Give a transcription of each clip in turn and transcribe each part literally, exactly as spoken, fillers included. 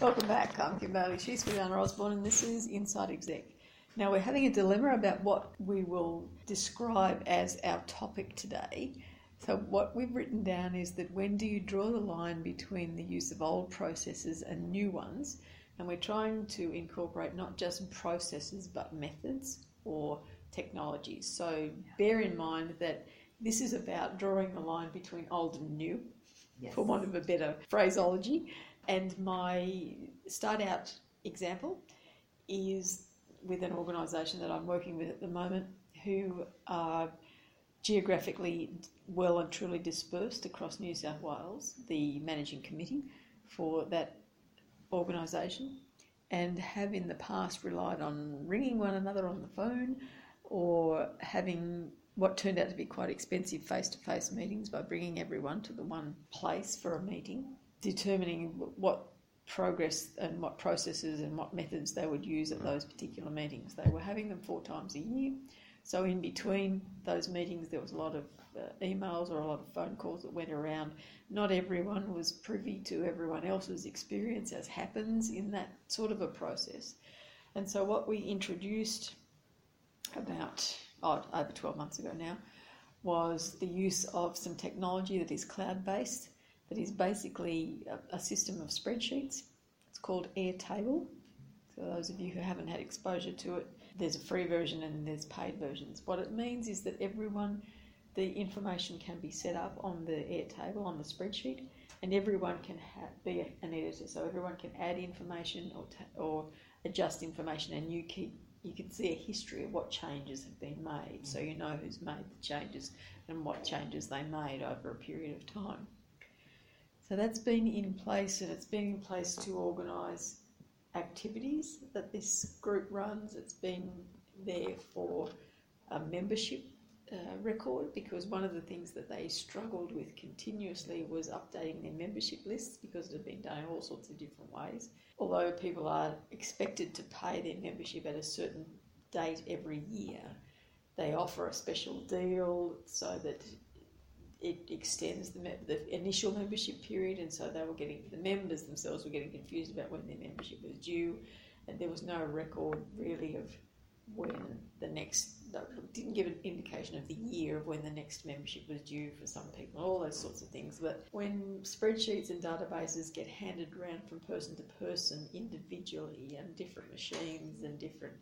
Welcome back. I'm Kim Bailey. She's Kiliana Osborne, and this is Inside Exec. Now, we're having a dilemma about what we will describe as our topic today. So what we've written down is that when do you draw the line between the use of old processes and new ones? And we're trying to incorporate not just processes but methods or technologies. So bear in mind that this is about drawing the line between old and new, yes, for want of a better phraseology. And my start-out example is with an organisation that I'm working with at the moment who are geographically well and truly dispersed across New South Wales, the managing committee for that organisation, and have in the past relied on ringing one another on the phone or having what turned out to be quite expensive face-to-face meetings by bringing everyone to the one place for a meeting, determining what progress and what processes and what methods they would use at those particular meetings. They were having them four times a year. So in between those meetings, there was a lot of uh, emails or a lot of phone calls that went around. Not everyone was privy to everyone else's experience, as happens in that sort of a process. And so what we introduced about oh, over twelve months ago now was the use of some technology that is cloud-based, that is basically a system of spreadsheets. It's called Airtable. So those of you who haven't had exposure to it, there's a free version and there's paid versions. What it means is that everyone, the information can be set up on the Airtable, on the spreadsheet, and everyone can ha- be an editor. So everyone can add information or ta- or adjust information, and you keep you can see a history of what changes have been made. So you know who's made the changes and what changes they made over a period of time. So that's been in place, and it's been in place to organise activities that this group runs. It's been there for a membership uh, record, because one of the things that they struggled with continuously was updating their membership lists, because it had been done in all sorts of different ways. Although people are expected to pay their membership at a certain date every year, they offer a special deal so that it extends the, me- the initial membership period, and so they were getting, the members themselves were getting confused about when their membership was due, and there was no record really of when the next, didn't give an indication of the year of when the next membership was due for some people, all those sorts of things. But when spreadsheets and databases get handed around from person to person individually, and different machines and different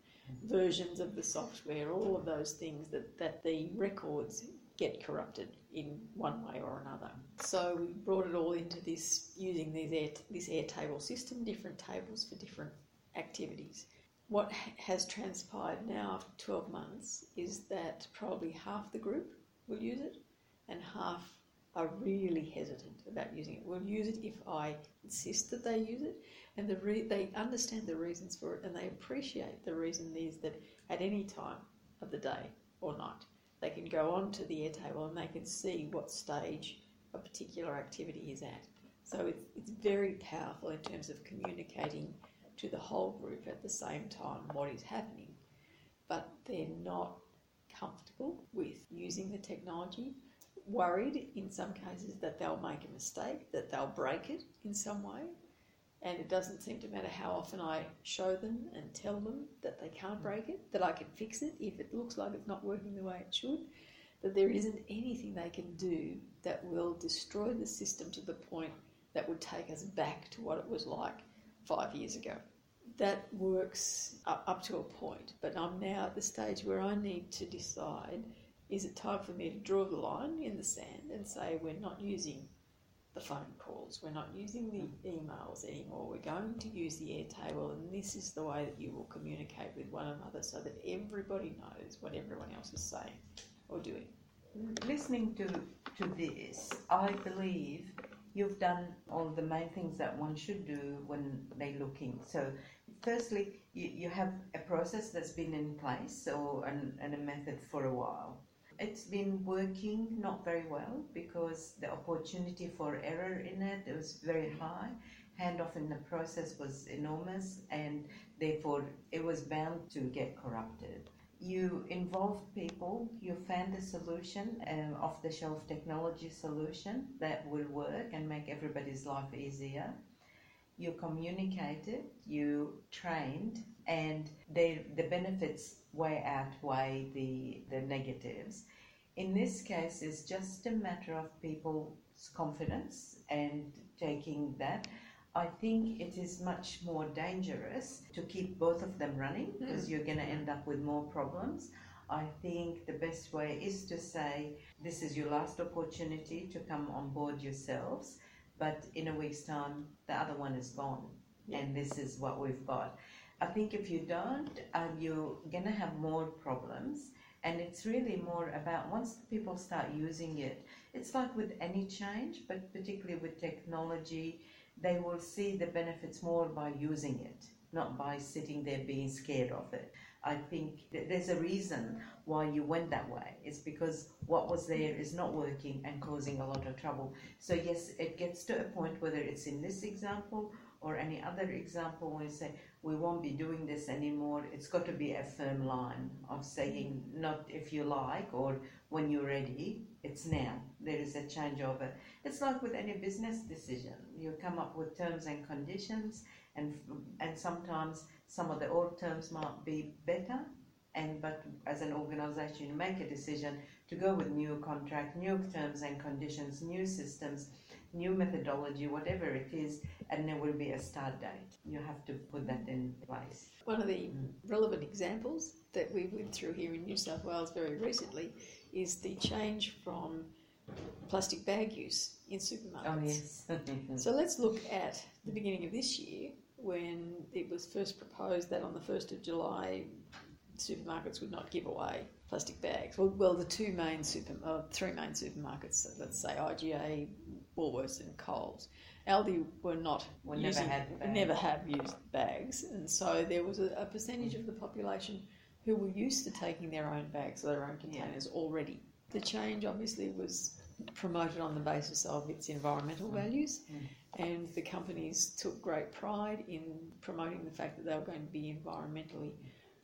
versions of the software, all of those things, that, that the records get corrupted in one way or another. So we brought it all into this, using these air, this Airtable system, different tables for different activities. What has transpired now after twelve months is that probably half the group will use it and half are really hesitant about using it. We'll use it if I insist that they use it, and the re- they understand the reasons for it, and they appreciate the reason is that at any time of the day or night, they can go on to the Airtable and they can see what stage a particular activity is at. So it's, it's very powerful in terms of communicating to the whole group at the same time what is happening. But they're not comfortable with using the technology, worried in some cases that they'll make a mistake, that they'll break it in some way. And it doesn't seem to matter how often I show them and tell them that they can't break it, that I can fix it if it looks like it's not working the way it should, that there isn't anything they can do that will destroy the system to the point that would take us back to what it was like five years ago. That works up to a point, but I'm now at the stage where I need to decide, is it time for me to draw the line in the sand and say we're not using the phone calls, we're not using the emails anymore, we're going to use the Airtable, and this is the way that you will communicate with one another so that everybody knows what everyone else is saying or doing. Listening to, to this, I believe you've done all the main things that one should do when they're looking. So firstly, you, you have a process that's been in place or an, and a method for a while. It's been working not very well because the opportunity for error in it was very high. Handoff in the process was enormous, and therefore it was bound to get corrupted. You involved people, you found a solution, an off-the-shelf technology solution that will work and make everybody's life easier. you communicated, you trained, and they, the benefits way outweigh the, the negatives. In this case, it's just a matter of people's confidence and taking that. I think it is much more dangerous to keep both of them running because mm. you're going to end up with more problems. I think the best way is to say, this is your last opportunity to come on board yourselves, but in a week's time, the other one is gone, yeah. and this is what we've got. I think if you don't, um, you're going to have more problems, and it's really more about once people start using it, it's like with any change, but particularly with technology, they will see the benefits more by using it, not by sitting there being scared of it. I think th- there's a reason why you went that way. It's because what was there is not working and causing a lot of trouble. So yes, it gets to a point, whether it's in this example or any other example, where you say, we won't be doing this anymore. It's got to be a firm line of saying, not if you like or when you're ready, it's now. There is a changeover. It's like with any business decision. You come up with terms and conditions, and and sometimes some of the old terms might be better, and but as an organization you make a decision to go with new contract, new terms and conditions, new systems, new methodology, whatever it is, and there will be a start date. You have to put that in place. One of the mm. relevant examples that we went through here in New South Wales very recently is the change from plastic bag use in supermarkets. Oh, yes. So let's look at the beginning of this year, when it was first proposed that on the first of July supermarkets would not give away plastic bags. Well, well the two main super, uh, three main supermarkets, so let's say I G A, Woolworths and Coles. Aldi were not we using, never, had bags. never have used bags, and so there was a, a percentage of the population who were used to taking their own bags or their own containers yeah. already. The change obviously was promoted on the basis of its environmental values, mm-hmm. and the companies took great pride in promoting the fact that they were going to be environmentally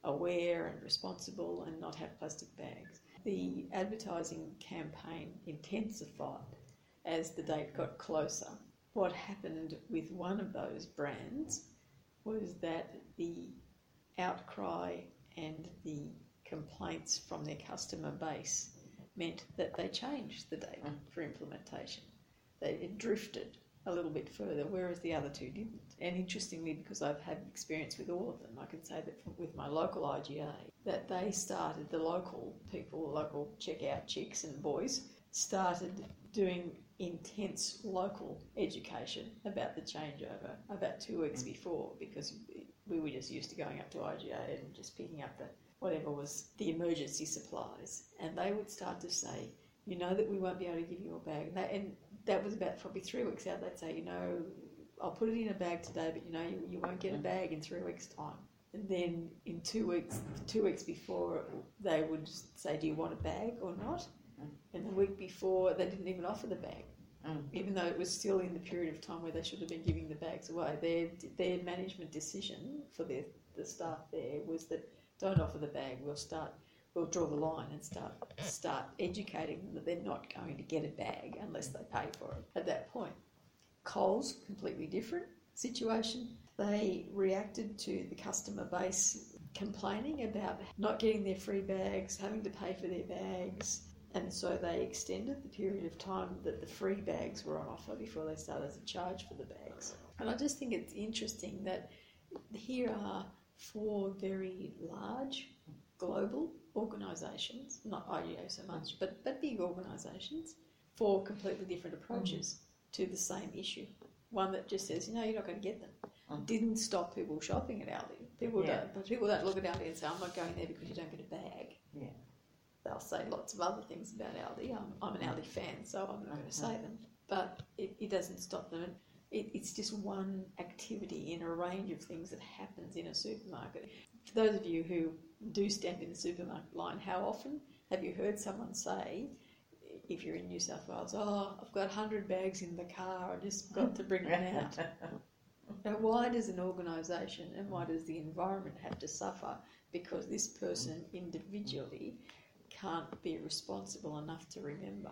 aware and responsible and not have plastic bags. The advertising campaign intensified as the date got closer. What happened with one of those brands was that the outcry and the complaints from their customer base meant that they changed the date for implementation. They it drifted a little bit further, whereas the other two didn't. And interestingly, because I've had experience with all of them, I can say that with my local I G A, that they started, the local people, local checkout chicks and boys, started doing intense local education about the changeover about two weeks before, because we were just used to going up to I G A and just picking up the whatever was the emergency supplies, and they would start to say, you know that we won't be able to give you a bag. And that, and that was about probably three weeks out. They'd say, you know, I'll put it in a bag today, but you know, you, you won't get a bag in three weeks' time. And then in two weeks, two weeks before, they would say, do you want a bag or not? And the week before, they didn't even offer the bag, mm. even though it was still in the period of time where they should have been giving the bags away. Their their management decision for their, the staff there was that, don't offer the bag, we'll start, we'll draw the line and start start educating them that they're not going to get a bag unless they pay for it. At that point, Coles, completely different situation. They reacted to the customer base complaining about not getting their free bags, having to pay for their bags, and so they extended the period of time that the free bags were on offer before they started to charge for the bags. And I just think it's interesting that here are four very large global organisations, not I G A so much, but, but big organisations, four completely different approaches mm-hmm. to the same issue. One that just says, you know, you're not going to get them. Mm-hmm. Didn't stop people shopping at Aldi. People yeah. don't people don't look at Aldi and say, I'm not going there because you don't get a bag. Yeah. They'll say lots of other things about Aldi. I'm, I'm an Aldi fan, so I'm not going to say them. But it, it doesn't stop them. It's just one activity in a range of things that happens in a supermarket. For those of you who do stand in the supermarket line, how often have you heard someone say, if you're in New South Wales, oh, I've got one hundred bags in the car, I just got to bring them out. Now, why does an organisation and why does the environment have to suffer? Because this person individually can't be responsible enough to remember.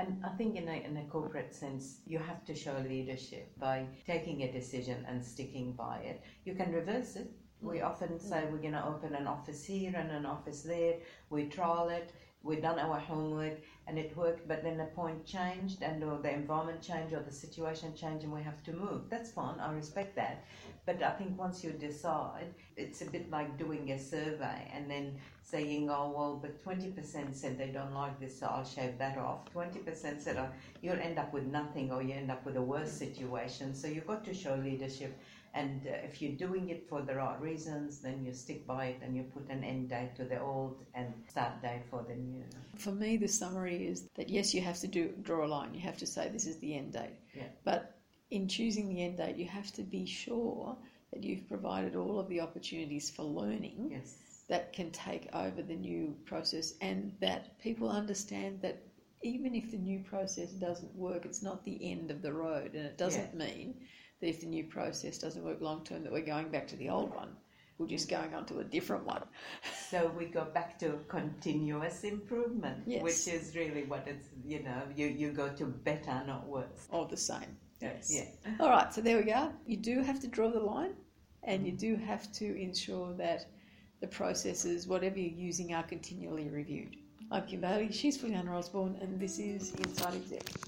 And I think in a, in a corporate sense, you have to show leadership by taking a decision and sticking by it. You can reverse it. We often say we're going to open an office here and an office there. We trial it. We've done our homework and it worked, but then the point changed and or the environment changed or the situation changed and we have to move. That's fine. I respect that. But I think once you decide, it's a bit like doing a survey and then saying, oh, well, but twenty percent said they don't like this, so I'll shave that off. twenty percent said, oh, you'll end up with nothing or you end up with a worse situation. So you've got to show leadership. And uh, if you're doing it for the right reasons, then you stick by it and you put an end date to the old and start date for the new. For me, the summary is that, yes, you have to do draw a line. You have to say this is the end date. Yeah. But in choosing the end date, you have to be sure that you've provided all of the opportunities for learning yes. that can take over the new process and that people understand that even if the new process doesn't work, it's not the end of the road and it doesn't yeah. mean that if the new process doesn't work long term, that we're going back to the old one. We're just going on to a different one. So we go back to continuous improvement, yes. which is really what it's, you know, you, you go to better, not worse. Or the same. Yes. Yeah. All right, so there we go. You do have to draw the line and you do have to ensure that the processes, whatever you're using, are continually reviewed. I'm Kim Bailey, she's Kiliana Osborne, and this is Inside Exec.